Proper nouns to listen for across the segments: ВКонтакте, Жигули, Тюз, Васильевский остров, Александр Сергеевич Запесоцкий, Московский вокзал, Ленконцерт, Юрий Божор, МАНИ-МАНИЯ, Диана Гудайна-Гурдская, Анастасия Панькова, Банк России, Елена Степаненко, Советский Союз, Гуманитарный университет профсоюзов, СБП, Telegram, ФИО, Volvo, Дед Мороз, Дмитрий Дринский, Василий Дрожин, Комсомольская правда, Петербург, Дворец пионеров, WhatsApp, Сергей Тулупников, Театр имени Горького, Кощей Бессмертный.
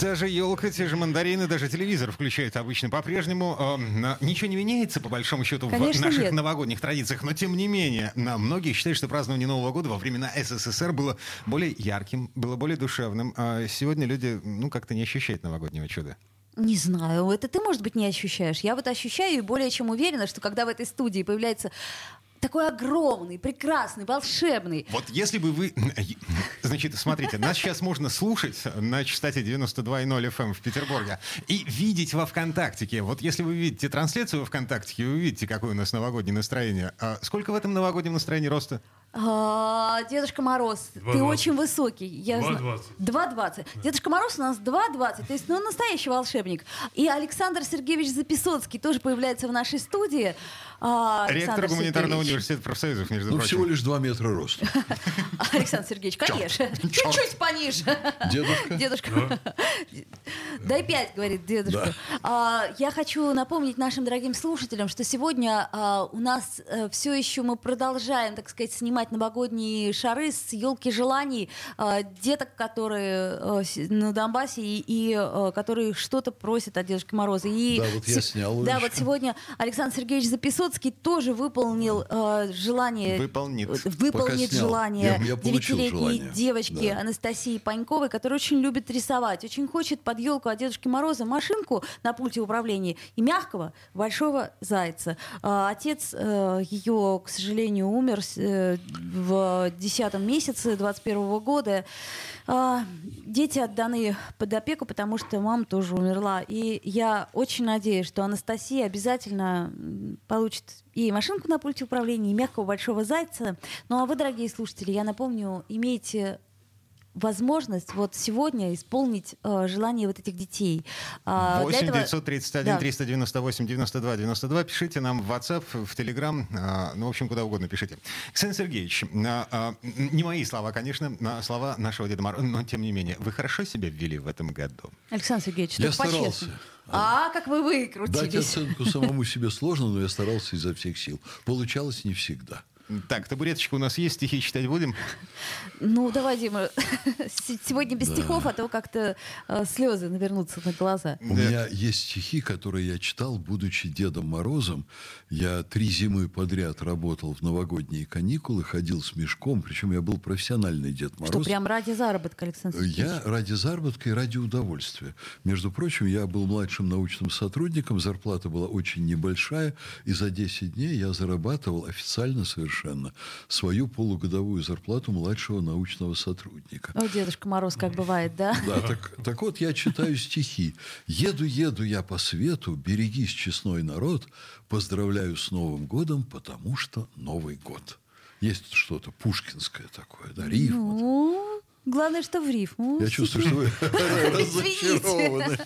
Даже елка, те же мандарины, даже телевизор включают обычно по-прежнему. Ничего не меняется, по большому счету, конечно, в наших новогодних традициях. Но, тем не менее, многие считают, что празднование Нового года во времена СССР было более ярким, было более душевным. А сегодня люди, как-то не ощущают новогоднего чуда. Не знаю. Это ты, может быть, не ощущаешь. Я вот ощущаю и более чем уверена, что когда в этой студии появляется... такой огромный, прекрасный, волшебный. Вот если бы вы... смотрите, нас сейчас можно слушать на частоте 92.0 FM в Петербурге и видеть во ВКонтактике. Вот если вы видите трансляцию во ВКонтактике, вы видите, какое у нас новогоднее настроение. А сколько в этом новогоднем настроении роста? Дедушка Мороз, ты очень высокий. 2,20. Дедушка Мороз у нас 2,20. То есть, настоящий волшебник. И Александр Сергеевич Запесоцкий тоже появляется в нашей студии. Ректор Гуманитарного университета профсоюзов, между прочим. Всего лишь 2 метра роста. Александр Сергеевич, конечно. Чуть-чуть пониже. Дедушка. Дай 5, говорит дедушка. Я хочу напомнить нашим дорогим слушателям, что сегодня у нас все еще мы продолжаем, так сказать, снимать новогодние шары с елки желаний деток, которые на Донбассе и которые что-то просят от Дедушки Мороза. Я снял. Да, вот сегодня Александр Сергеевич Запесоцкий тоже выполнил желание. Выполнит желание 9-летней девочки Анастасии Паньковой, которая очень любит рисовать, очень хочет под елку от Дедушки Мороза машинку на пульте управления и мягкого большого зайца. Отец ее, к сожалению, умер в 10-м месяце 21 года. Дети отданы под опеку, потому что мама тоже умерла. И я очень надеюсь, что Анастасия обязательно получит и машинку на пульте управления, и мягкого большого зайца. Ну а вы, дорогие слушатели, я напомню, имеете возможность вот сегодня исполнить желание вот этих детей. 8-931-398-92-92. Пишите нам в WhatsApp, в Telegram, куда угодно пишите. Александр Сергеевич, не мои слова, конечно, слова нашего Деда Мороза, но тем не менее, вы хорошо себя ввели в этом году? Александр Сергеевич, я старался. Как вы выкрутились. Дать оценку самому себе сложно, но я старался изо всех сил. Получалось не всегда. Так, табуреточка у нас есть, стихи читать будем? Давай, Дима, сегодня без стихов, а то как-то слезы навернутся на глаза. У меня есть стихи, которые я читал, будучи Дедом Морозом. Я 3 зимы подряд работал в новогодние каникулы, ходил с мешком, причем я был профессиональный Дед Мороз. Что, прям ради заработка, Александр Сергеевич? Я ради заработка и ради удовольствия. Между прочим, я был младшим научным сотрудником, зарплата была очень небольшая, и за 10 дней я зарабатывал официально совершенно свою полугодовую зарплату младшего научного сотрудника. Дедушка Мороз, как бывает, да? Да, так вот я читаю стихи. Еду я по свету, берегись, честной народ, поздравляю с Новым годом, потому что Новый год. Есть что-то пушкинское такое, да, рифм. Главное, что в рифму. Я чувствую, что вы разочарованы.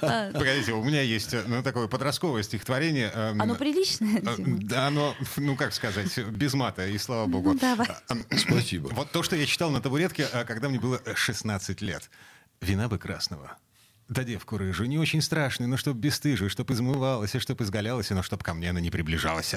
Погодите, у меня есть такое подростковое стихотворение. Оно приличное? Да, оно, без мата, и слава богу. Давай. Спасибо. Вот то, что я читал на табуретке, когда мне было 16 лет. «Вина бы красного, да девку рыжую, не очень страшную, но чтоб бесстыжую, чтоб измывалась, и чтоб изгалялась, но чтоб ко мне она не приближалась».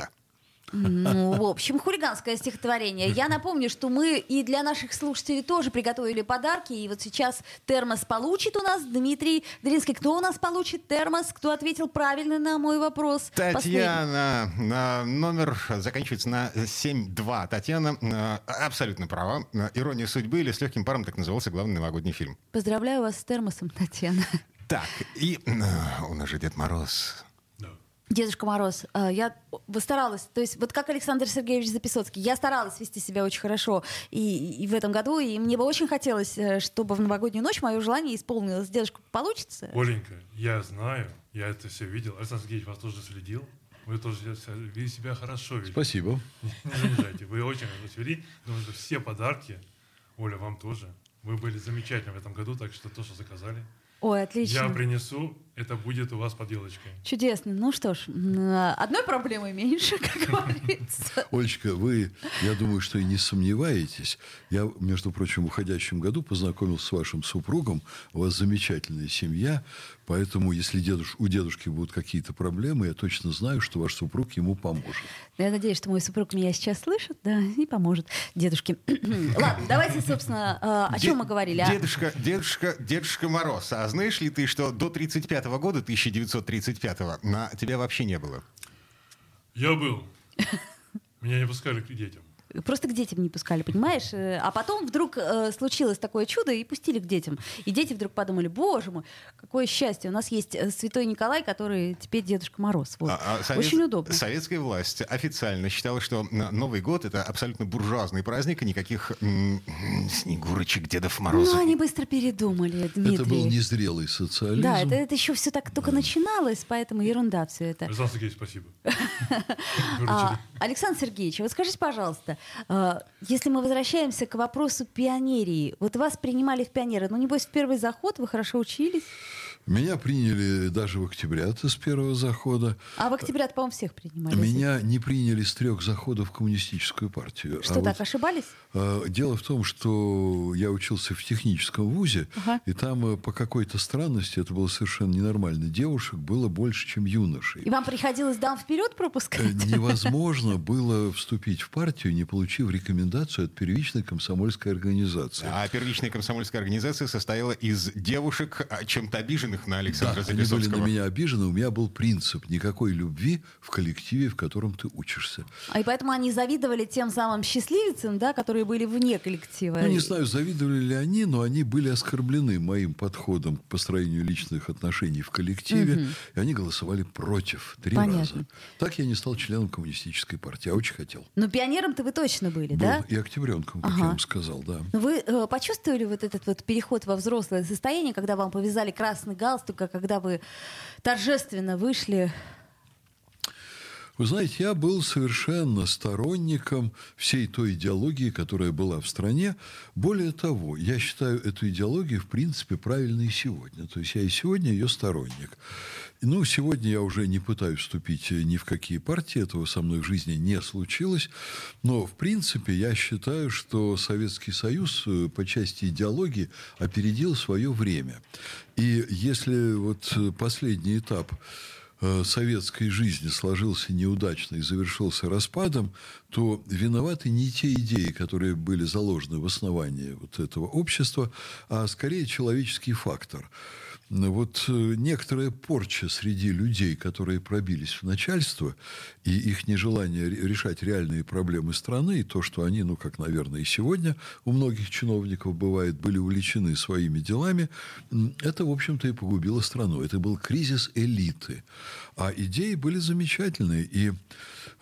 В общем, хулиганское стихотворение. Я напомню, что мы и для наших слушателей тоже приготовили подарки. И вот сейчас термос получит у нас Дмитрий Дринский. Кто у нас получит термос? Кто ответил правильно на мой вопрос? Татьяна. Номер заканчивается на 7-2. Татьяна абсолютно права. «Ирония судьбы» или «С легким паром» так назывался главный новогодний фильм. Поздравляю вас с термосом, Татьяна. Так, и у нас же Дед Мороз... Дедушка Мороз, я старалась, то есть вот как Александр Сергеевич Запесоцкий, я старалась вести себя очень хорошо и в этом году, и мне бы очень хотелось, чтобы в новогоднюю ночь мое желание исполнилось. Дедушка, получится? Оленька, я знаю, я это все видел. Александр Сергеевич вас тоже следил, вы тоже себя хорошо вели. Спасибо. Не занижайте, вы очень хорошо вели, потому что все подарки, Оля, вам тоже, вы были замечательны в этом году, так что то, что заказали... Ой, отлично. Я принесу, это будет у вас поделочкой. Чудесно. Ну что ж, одной проблемы меньше, как говорится. Олечка, вы, я думаю, что и не сомневаетесь. Я, между прочим, в уходящем году познакомился с вашим супругом. У вас замечательная семья. Поэтому, если у дедушки будут какие-то проблемы, я точно знаю, что ваш супруг ему поможет. Я надеюсь, что мой супруг меня сейчас слышит, да, и поможет дедушке. Ладно, давайте, собственно, о чем мы говорили. Дедушка Мороз, а знаешь ли ты, что до 35 года, 1935-го, на тебя вообще не было? Я был. Меня не пускали к детям. Просто к детям не пускали, понимаешь? А потом вдруг случилось такое чудо, и пустили к детям. И дети вдруг подумали: боже мой, какое счастье, у нас есть святой Николай, который теперь Дедушка Мороз. Вот. Очень удобно. Советская власть официально считала, что Новый год — это абсолютно буржуазный праздник, и никаких Снегурочек, Дедов Морозов. Ну, они быстро передумали, Дмитрий. Это был незрелый социализм. Да, это еще все так только начиналось, поэтому ерунда все это. Александр Сергеевич, спасибо. Александр Сергеевич, вот скажите, пожалуйста, если мы возвращаемся к вопросу пионерии, вот вас принимали в пионеры, ну, небось, в первый заход вы хорошо учились? Меня приняли даже в октября-то с первого захода. А в октября-то, по-моему, всех принимали. Меня не приняли с 3 заходов в коммунистическую партию. Что, так ошибались? Дело в том, что я учился в техническом вузе, и там по какой-то странности, это было совершенно ненормально, девушек было больше, чем юношей. И вам приходилось дам вперед пропускать? Невозможно было вступить в партию, не получив рекомендацию от первичной комсомольской организации. А первичная комсомольская организация состояла из девушек, чем-то обиженных на Александра Запесоцкого. Они были на меня обижены. У меня был принцип: никакой любви в коллективе, в котором ты учишься. А и поэтому они завидовали тем самым счастливицам, да, которые были вне коллектива. Ну, не знаю, завидовали ли они, но они были оскорблены моим подходом к построению личных отношений в коллективе. Угу. И они голосовали против 3 раза. Так я не стал членом коммунистической партии. Я очень хотел. Но пионером ты вы точно были, был, да? И октябренком, как я вам сказал, да. Вы почувствовали вот этот вот переход во взрослое состояние, когда вам повязали красный галстук, а когда вы торжественно вышли? Вы знаете, я был совершенно сторонником всей той идеологии, которая была в стране. Более того, я считаю эту идеологию, в принципе, правильной и сегодня. То есть я и сегодня ее сторонник. Ну, сегодня я уже не пытаюсь вступить ни в какие партии, этого со мной в жизни не случилось, но, в принципе, я считаю, что Советский Союз по части идеологии опередил свое время. И если вот последний этап советской жизни сложился неудачно и завершился распадом, то виноваты не те идеи, которые были заложены в основании вот этого общества, а скорее человеческий фактор. Вот некоторая порча среди людей, которые пробились в начальство, и их нежелание решать реальные проблемы страны, и то, что они, ну, как, наверное, и сегодня у многих чиновников бывает, были увлечены своими делами, это, в общем-то, и погубило страну. Это был кризис элиты. А идеи были замечательные. И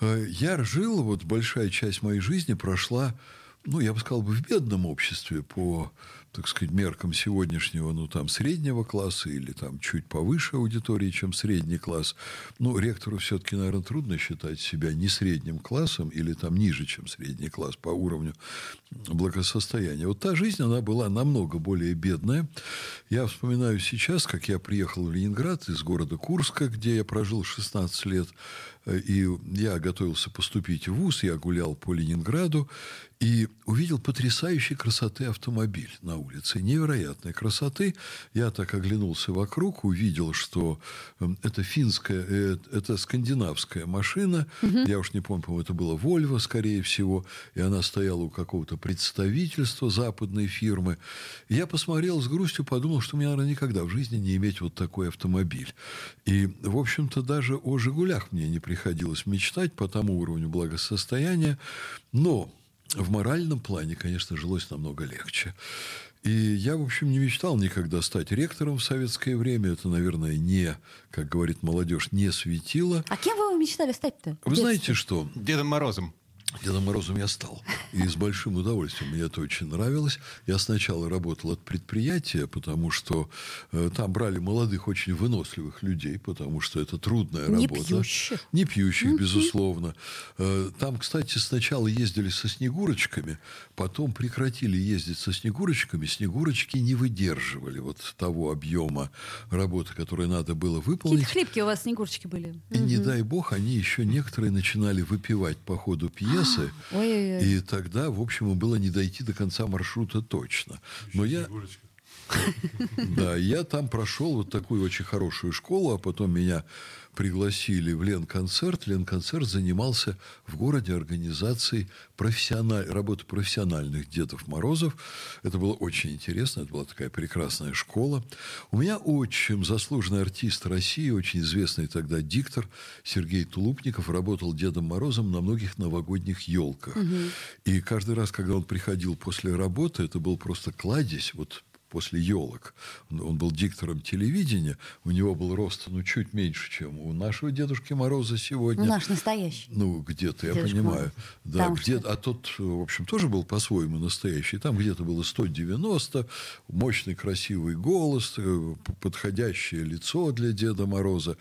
я жил, вот большая часть моей жизни прошла, ну, я бы сказал, в бедном обществе по, так сказать, меркам сегодняшнего, ну, там, среднего класса или там чуть повыше аудитории, чем средний класс. Ну, ректору все-таки, наверное, трудно считать себя не средним классом или там ниже, чем средний класс по уровню благосостояния. Вот та жизнь, она была намного более бедная. Я вспоминаю сейчас, как я приехал в Ленинград из города Курска, где я прожил 16 лет, и я готовился поступить в вуз, я гулял по Ленинграду и увидел потрясающей красоты автомобиль на улице, невероятной красоты. Я так оглянулся вокруг, увидел, что это финская, это скандинавская машина, я уж не помню, по-моему, это была Volvo, скорее всего, и она стояла у какого-то представительства западной фирмы. И я посмотрел с грустью, подумал, что мне, наверное, никогда в жизни не иметь вот такой автомобиль. И, в общем-то, даже о «Жигулях» мне не приходилось мечтать по тому уровню благосостояния, но в моральном плане, конечно, жилось намного легче. И я, в общем, не мечтал никогда стать ректором в советское время. Это, наверное, не, как говорит молодежь, не светило. А кем вы мечтали стать-то? Вы знаете что? Дедом Морозом. Дедом Морозом я стал. И с большим удовольствием. Мне это очень нравилось. Я сначала работал от предприятия, потому что там брали молодых, очень выносливых людей, потому что это трудная работа. Не пьющих, безусловно. Там, кстати, сначала ездили со Снегурочками, потом прекратили ездить со Снегурочками. Снегурочки не выдерживали вот того объема работы, которую надо было выполнить. Какие-то хлипкие у вас Снегурочки были. И не дай бог, они еще некоторые начинали выпивать по ходу пьесы. И тогда, в общем, им было не дойти до конца маршрута точно. Но я... Да, я там прошел вот такую очень хорошую школу, а потом меня пригласили в Ленконцерт. Ленконцерт занимался в городе организацией работы профессиональных Дедов Морозов. Это было очень интересно, это была такая прекрасная школа. У меня отчим, заслуженный артист России, очень известный тогда диктор Сергей Тулупников, работал Дедом Морозом на многих новогодних елках. Угу. И каждый раз, когда он приходил после работы, это был просто кладезь, вот после елок. Он был диктором телевидения. У него был рост, чуть меньше, чем у нашего Дедушки Мороза сегодня. Ну, наш настоящий. Где-то, Дедушка, я понимаю. Да, где-то, а тот, в общем, тоже был по-своему настоящий. Там где-то было 190, мощный красивый голос, подходящее лицо для Деда Мороза.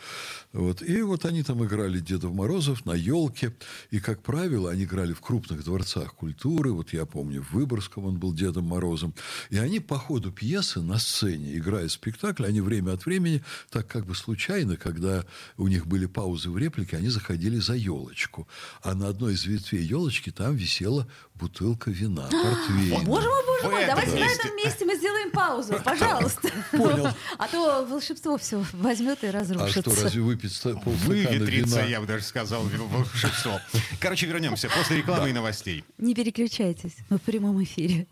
Вот. И вот они там играли Дедов Морозов на елке. И, как правило, они играли в крупных дворцах культуры. Вот я помню, в Выборгском он был Дедом Морозом. И они по ходу пьесы на сцене, играя спектакль, они время от времени, так как бы случайно, когда у них были паузы в реплике, они заходили за елочку. А на одной из ветвей елочки там висела бутылка вина, портвейна. Боже мой, давайте на этом месте мы сделаем паузу, пожалуйста. Понял. А то волшебство все возьмет и разрушится. А что, разве выпить полстакана вина? Я бы даже сказал, волшебство. Короче, вернемся после рекламы и новостей. Не переключайтесь, мы в прямом эфире.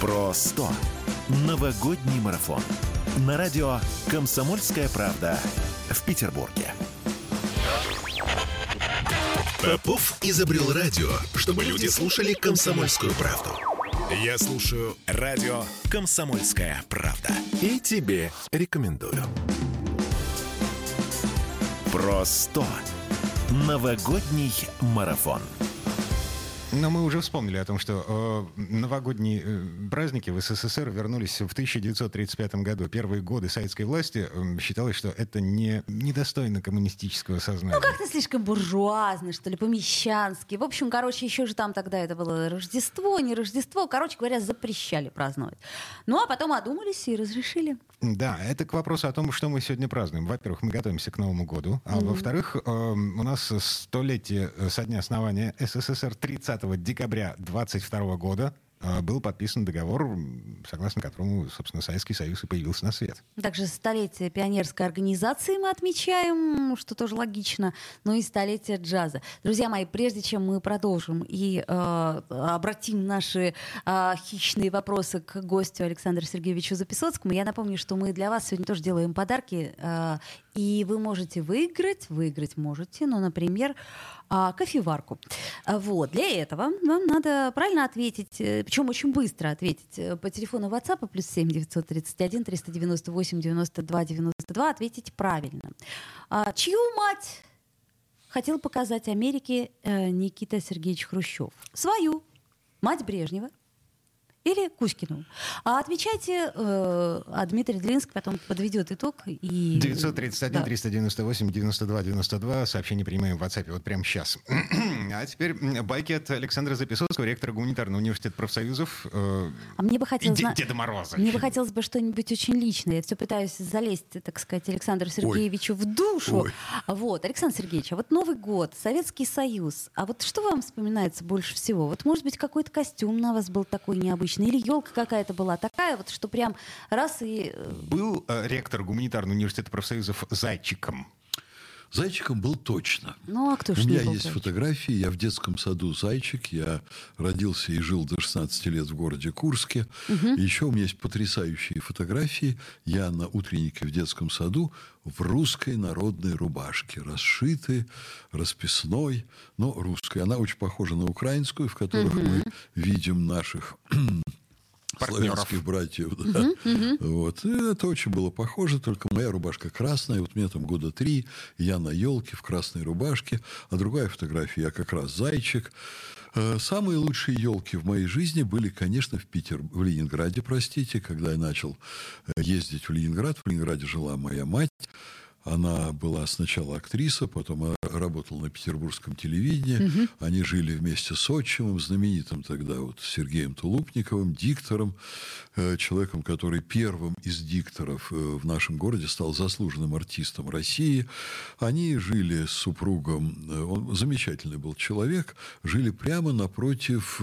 Про 100. Новогодний марафон. На радио «Комсомольская правда» в Петербурге. Попов изобрел радио, чтобы люди слушали «Комсомольскую правду». Я слушаю радио «Комсомольская правда». И тебе рекомендую. Про 100. Новогодний марафон. Но мы уже вспомнили о том, что новогодние праздники в СССР вернулись в 1935 году. Первые годы советской власти считалось, что это недостойно коммунистического сознания. Как-то слишком буржуазно, что ли, по-мещански. В общем, еще же там тогда это было Рождество, не Рождество. Запрещали праздновать. А потом одумались и разрешили. Да, это к вопросу о том, что мы сегодня празднуем. Во-первых, мы готовимся к Новому году. А во-вторых, у нас столетие со дня основания СССР 30 декабря 22 года был подписан договор, согласно которому, собственно, Советский Союз и появился на свет. Также столетие пионерской организации мы отмечаем, что тоже логично, и столетие джаза. Друзья мои, прежде чем мы продолжим и обратим наши хищные вопросы к гостю Александру Сергеевичу Запесоцкому, я напомню, что мы для вас сегодня тоже делаем подарки, и вы можете выиграть можете, например, кофеварку. Вот. Для этого вам надо правильно ответить, причем очень быстро ответить по телефону WhatsApp +7 931 398 92 92. Ответить правильно. Чью мать хотел показать Америке Никита Сергеевич Хрущев? Свою, мать Брежнева или Кузькину? А отвечайте, Дмитрий Длинский потом подведет итог. 931-398-92-92. Сообщение принимаем в WhatsApp вот прямо сейчас. А теперь байки от Александра Запесоцкого, ректора Гуманитарного университета профсоюзов. Мне бы хотелось... Деда Мороза. Мне бы хотелось бы что-нибудь очень личное. Я все пытаюсь залезть, так сказать, Александру Сергеевичу в душу. Александр Сергеевич, Новый год, Советский Союз. Что вам вспоминается больше всего? Может быть, какой-то костюм на вас был такой необычный? Или елка какая-то была такая, что прям раз и... Был ректор Гуманитарного университета профсоюзов зайчиком. Зайчиком был точно. А кто ж не был? У меня есть фотографии. Я в детском саду зайчик. Я родился и жил до 16 лет в городе Курске. Угу. Еще у меня есть потрясающие фотографии. Я на утреннике в детском саду в русской народной рубашке. Расшитой, расписной, но русской. Она очень похожа на украинскую, в которых мы видим наших партнеров. Славянских братьев, да. Вот. И это очень было похоже, только моя рубашка красная. Вот мне там года 3, я на елке в красной рубашке. А другая фотография, я как раз зайчик. Самые лучшие елки в моей жизни были, конечно, в Ленинграде, простите, когда я начал ездить в Ленинград. В Ленинграде жила моя мать. Она была сначала актриса, потом она работала на петербургском телевидении. Они жили вместе с отчимом, знаменитым тогда вот Сергеем Тулупниковым, диктором, человеком, который первым из дикторов в нашем городе стал заслуженным артистом России. Они жили с супругом, он замечательный был человек, жили прямо напротив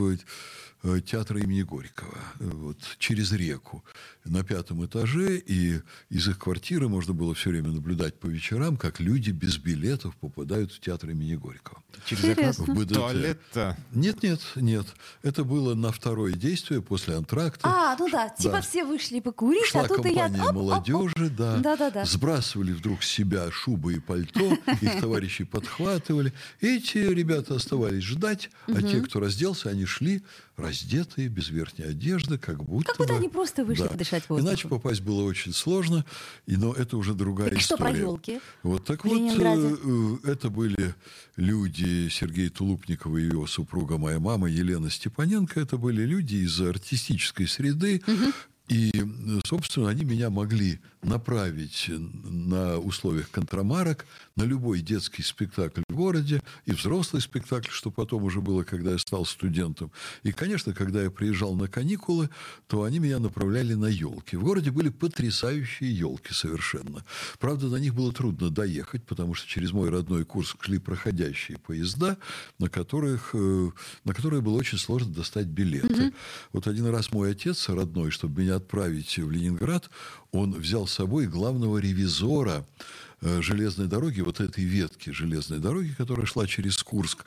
Театра имени Горького, вот, через реку, на 5-м этаже, и из их квартиры можно было все время наблюдать по вечерам, как люди без билетов попадают в Театр имени Горького. Через экран в туалет-то? Нет. Это было на второе действие после антракта. Типа все вышли покурить, шла а тут и я... компания молодежи, да. Сбрасывали вдруг с себя шубы и пальто, их товарищи подхватывали. Эти ребята оставались ждать, а те, кто разделся, они шли... раздетые, без верхней одежды, как будто они просто вышли подышать воздухом. Иначе попасть было очень сложно, но это уже другая история. Что про елки? Вот так вот, это были люди Сергея Тулупникова и его супруга, моя мама Елена Степаненко. Это были люди из артистической среды. И, собственно, они меня могли направить на условиях контрамарок на любой детский спектакль в городе и взрослый спектакль, что потом уже было, когда я стал студентом. И, конечно, когда я приезжал на каникулы, то они меня направляли на елки. В городе были потрясающие елки совершенно. Правда, на них было трудно доехать, потому что через мой родной Курск шли проходящие поезда, на которые было очень сложно достать билеты. Вот один раз мой отец родной, чтобы меня отправить в Ленинград, он взял с собой главного ревизора железной дороги, вот этой ветки железной дороги, которая шла через Курск.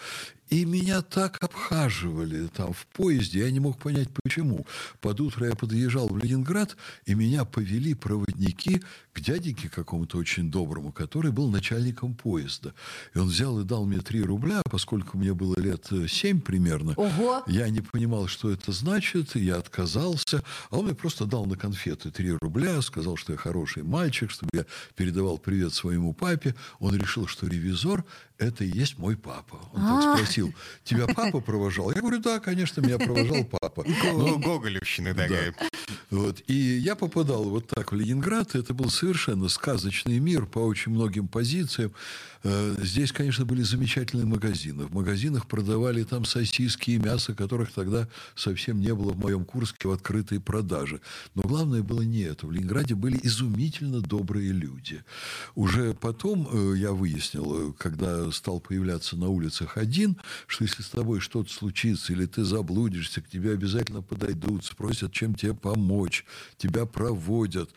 И меня так обхаживали там в поезде, я не мог понять, почему. Под утро я подъезжал в Ленинград, и меня повели проводники к дяденьке какому-то очень доброму, который был начальником поезда. И он взял и дал мне 3 рубля, поскольку мне было лет 7 примерно. Ого! Я не понимал, что это значит, я отказался. А он мне просто дал на конфеты 3 рубля, сказал, что я хороший мальчик, чтобы я передавал привет своему папе. Он решил, что ревизор — это и есть мой папа. Он так спросил, тебя папа провожал? Я говорю, да, конечно, меня провожал папа. Гоголевщины, Вот. И я попадал вот так в Ленинград. Это был совершенно сказочный мир по очень многим позициям. Здесь, конечно, были замечательные магазины. В магазинах продавали там сосиски и мясо, которых тогда совсем не было в моем Курске в открытой продаже. Но главное было не это. В Ленинграде были изумительно добрые люди. Уже потом я выяснил, когда стал появляться на улицах один, что если с тобой что-то случится или ты заблудишься, к тебе обязательно подойдут, спросят, чем тебе помочь, тебя проводят.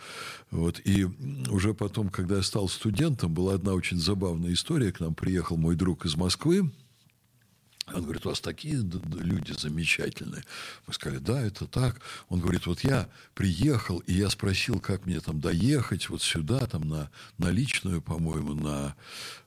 Вот. И уже потом, когда я стал студентом, была одна очень забавная история. К нам приехал мой друг из Москвы. Он говорит, у вас такие люди замечательные. Мы сказали, да, это так. Он говорит, вот я приехал, и я спросил, как мне там доехать, вот сюда, там на Личную, по-моему, на...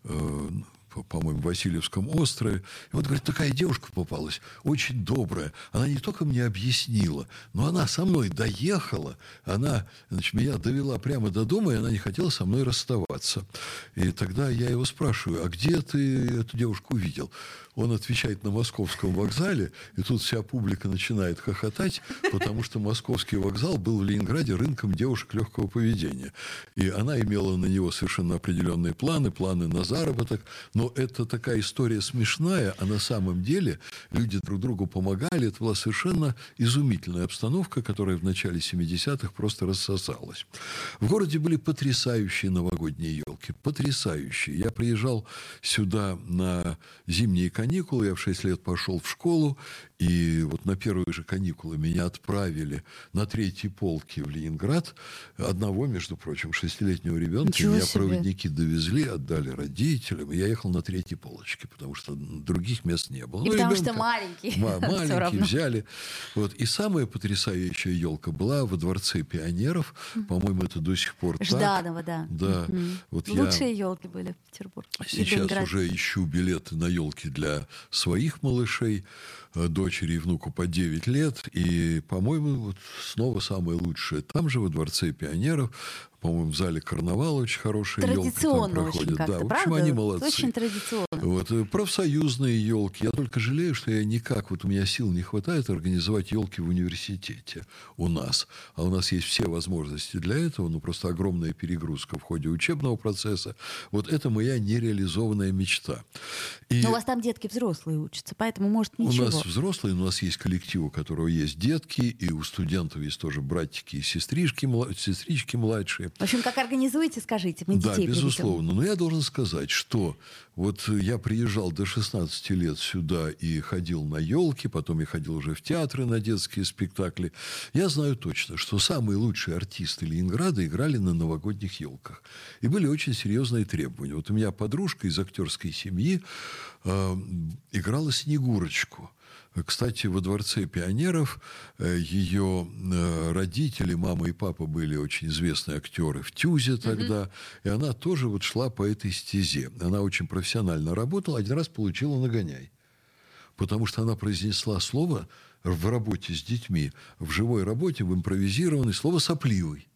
по-моему, в Васильевском острове. И вот, говорит, такая девушка попалась, очень добрая. Она не только мне объяснила, но она со мной доехала. Она, значит, меня довела прямо до дома, и она не хотела со мной расставаться. И тогда я его спрашиваю, а где ты эту девушку увидел? Он отвечает, на Московском вокзале, и тут вся публика начинает хохотать, потому что Московский вокзал был в Ленинграде рынком девушек легкого поведения. И она имела на него совершенно определенные планы на заработок, но это такая история смешная, а на самом деле люди друг другу помогали. Это была совершенно изумительная обстановка, которая в начале 70-х просто рассосалась. В городе были потрясающие новогодние елки, потрясающие. Я приезжал сюда на зимние каникулы, я в 6 лет пошел в школу, и вот на первые же каникулы меня отправили на 3-й полке в Ленинград. Одного, между прочим, 6-летнего ребенка. Ничего меня себе. Проводники довезли, отдали родителям. Я ехал на 3-й полочке, потому что других мест не было. И потому что маленький. Маленький взяли. Вот. И самая потрясающая елка была во Дворце пионеров. По-моему, это до сих пор Жданова, так. Да. Вот лучшие елки были в Петербурге. Сейчас уже ищу билеты на елки для своих малышей. До дочери и внуку по 9 лет. И, по-моему, вот снова самое лучшее. Там же, во Дворце пионеров, по-моему, в зале карнавала очень хорошие елки там проходят. Да, в общем, они молодцы. Очень традиционно. Вот, профсоюзные елки. Я только жалею, что я никак, вот у меня сил не хватает организовать елки в университете у нас. А у нас есть все возможности для этого, но просто огромная перегрузка в ходе учебного процесса. Вот это моя нереализованная мечта. И но у вас там детки взрослые учатся, поэтому, может, ничего. У нас взрослые, у нас есть коллектив, у которого есть детки, и у студентов есть тоже братики и сестрички младшие. В общем, как организуете, скажите, мы детей приведем. Да, безусловно. Но я должен сказать, что вот я приезжал до 16 лет сюда и ходил на елки, потом я ходил уже в театры на детские спектакли. Я знаю точно, что самые лучшие артисты Ленинграда играли на новогодних елках. И были очень серьезные требования. Вот у меня подружка из актерской семьи играла Снегурочку. Кстати, во Дворце пионеров ее родители, мама и папа, были очень известные актеры в Тюзе тогда. И она тоже вот шла по этой стезе. Она очень профессионально работала. Один раз получила нагоняй. Потому что она произнесла слово в работе с детьми, в живой работе, в импровизированной, слово «сопливый».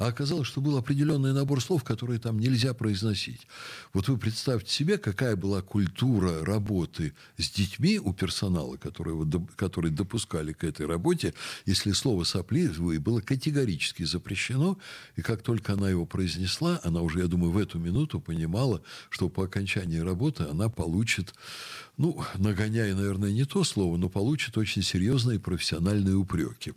А оказалось, что был определенный набор слов, которые там нельзя произносить. Вот вы представьте себе, какая была культура работы с детьми у персонала, которые допускали к этой работе, если слово «сопливый» было категорически запрещено. И как только она его произнесла, она уже, я думаю, в эту минуту понимала, что по окончании работы она получит, ну, нагоняя, наверное, не то слово, но получит очень серьезные профессиональные упреки.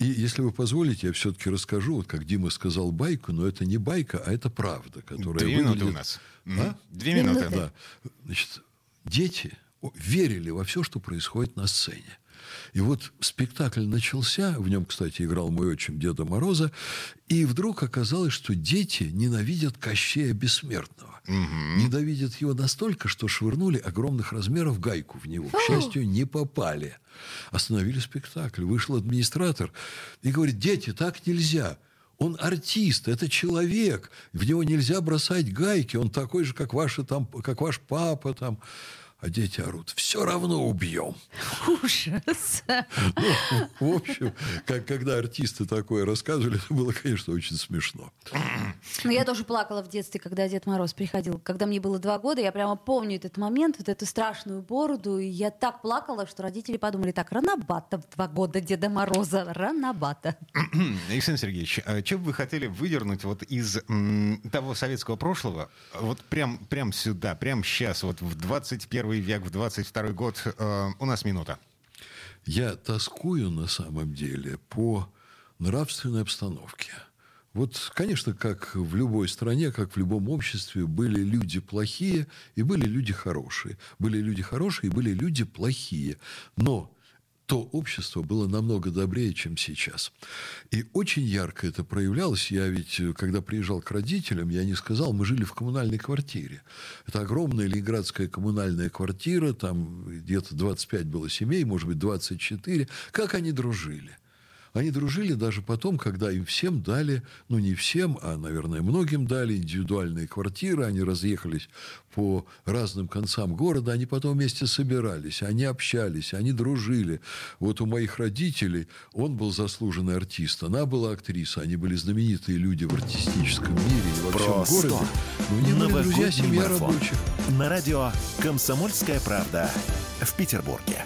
И если вы позволите, я все-таки расскажу, вот как Дима сказал байку, но это не байка, а это правда, которая 2 минуты у нас. А? 2 минуты. Да. Значит, дети верили во все, что происходит на сцене. И вот спектакль начался, в нем, кстати, играл мой отчим Деда Мороза, и вдруг оказалось, что дети ненавидят Кощея Бессмертного. Угу. Ненавидят его настолько, что швырнули огромных размеров гайку в него. К счастью, не попали. Остановили спектакль. Вышел администратор и говорит: дети, так нельзя. Он артист, это человек. В него нельзя бросать гайки. Он такой же, как ваш папа там. А дети орут: все равно убьем. Ужас. Ну, в общем, когда артисты такое рассказывали, это было, конечно, очень смешно. Но я тоже плакала в детстве, когда Дед Мороз приходил. Когда мне было 2 года, я прямо помню этот момент, вот эту страшную бороду. И я так плакала, что родители подумали: так, рановато в 2 года Деда Мороза, рановато. Александр Сергеевич, чем вы хотели выдернуть вот из того советского прошлого, вот прям сюда, прям сейчас, вот в 21 век, в 22 год? У нас минута. Я тоскую, на самом деле, по нравственной обстановке. Вот, конечно, как в любой стране, как в любом обществе, были люди плохие и были люди хорошие. Были люди хорошие и были люди плохие. Но то общество было намного добрее, чем сейчас. И очень ярко это проявлялось. Я ведь, когда приезжал к родителям, я не сказал, мы жили в коммунальной квартире. Это огромная ленинградская коммунальная квартира, там где-то 25 было семей, может быть, 24. Как они дружили? Они дружили даже потом, когда им всем дали, ну, не всем, а, наверное, многим дали индивидуальные квартиры, они разъехались по разным концам города, они потом вместе собирались, они общались, они дружили. Вот у моих родителей он был заслуженный артист, она была актриса, они были знаменитые люди в артистическом мире и во всем городе. Но у них были друзья, семья рабочих. На радио «Комсомольская правда» в Петербурге.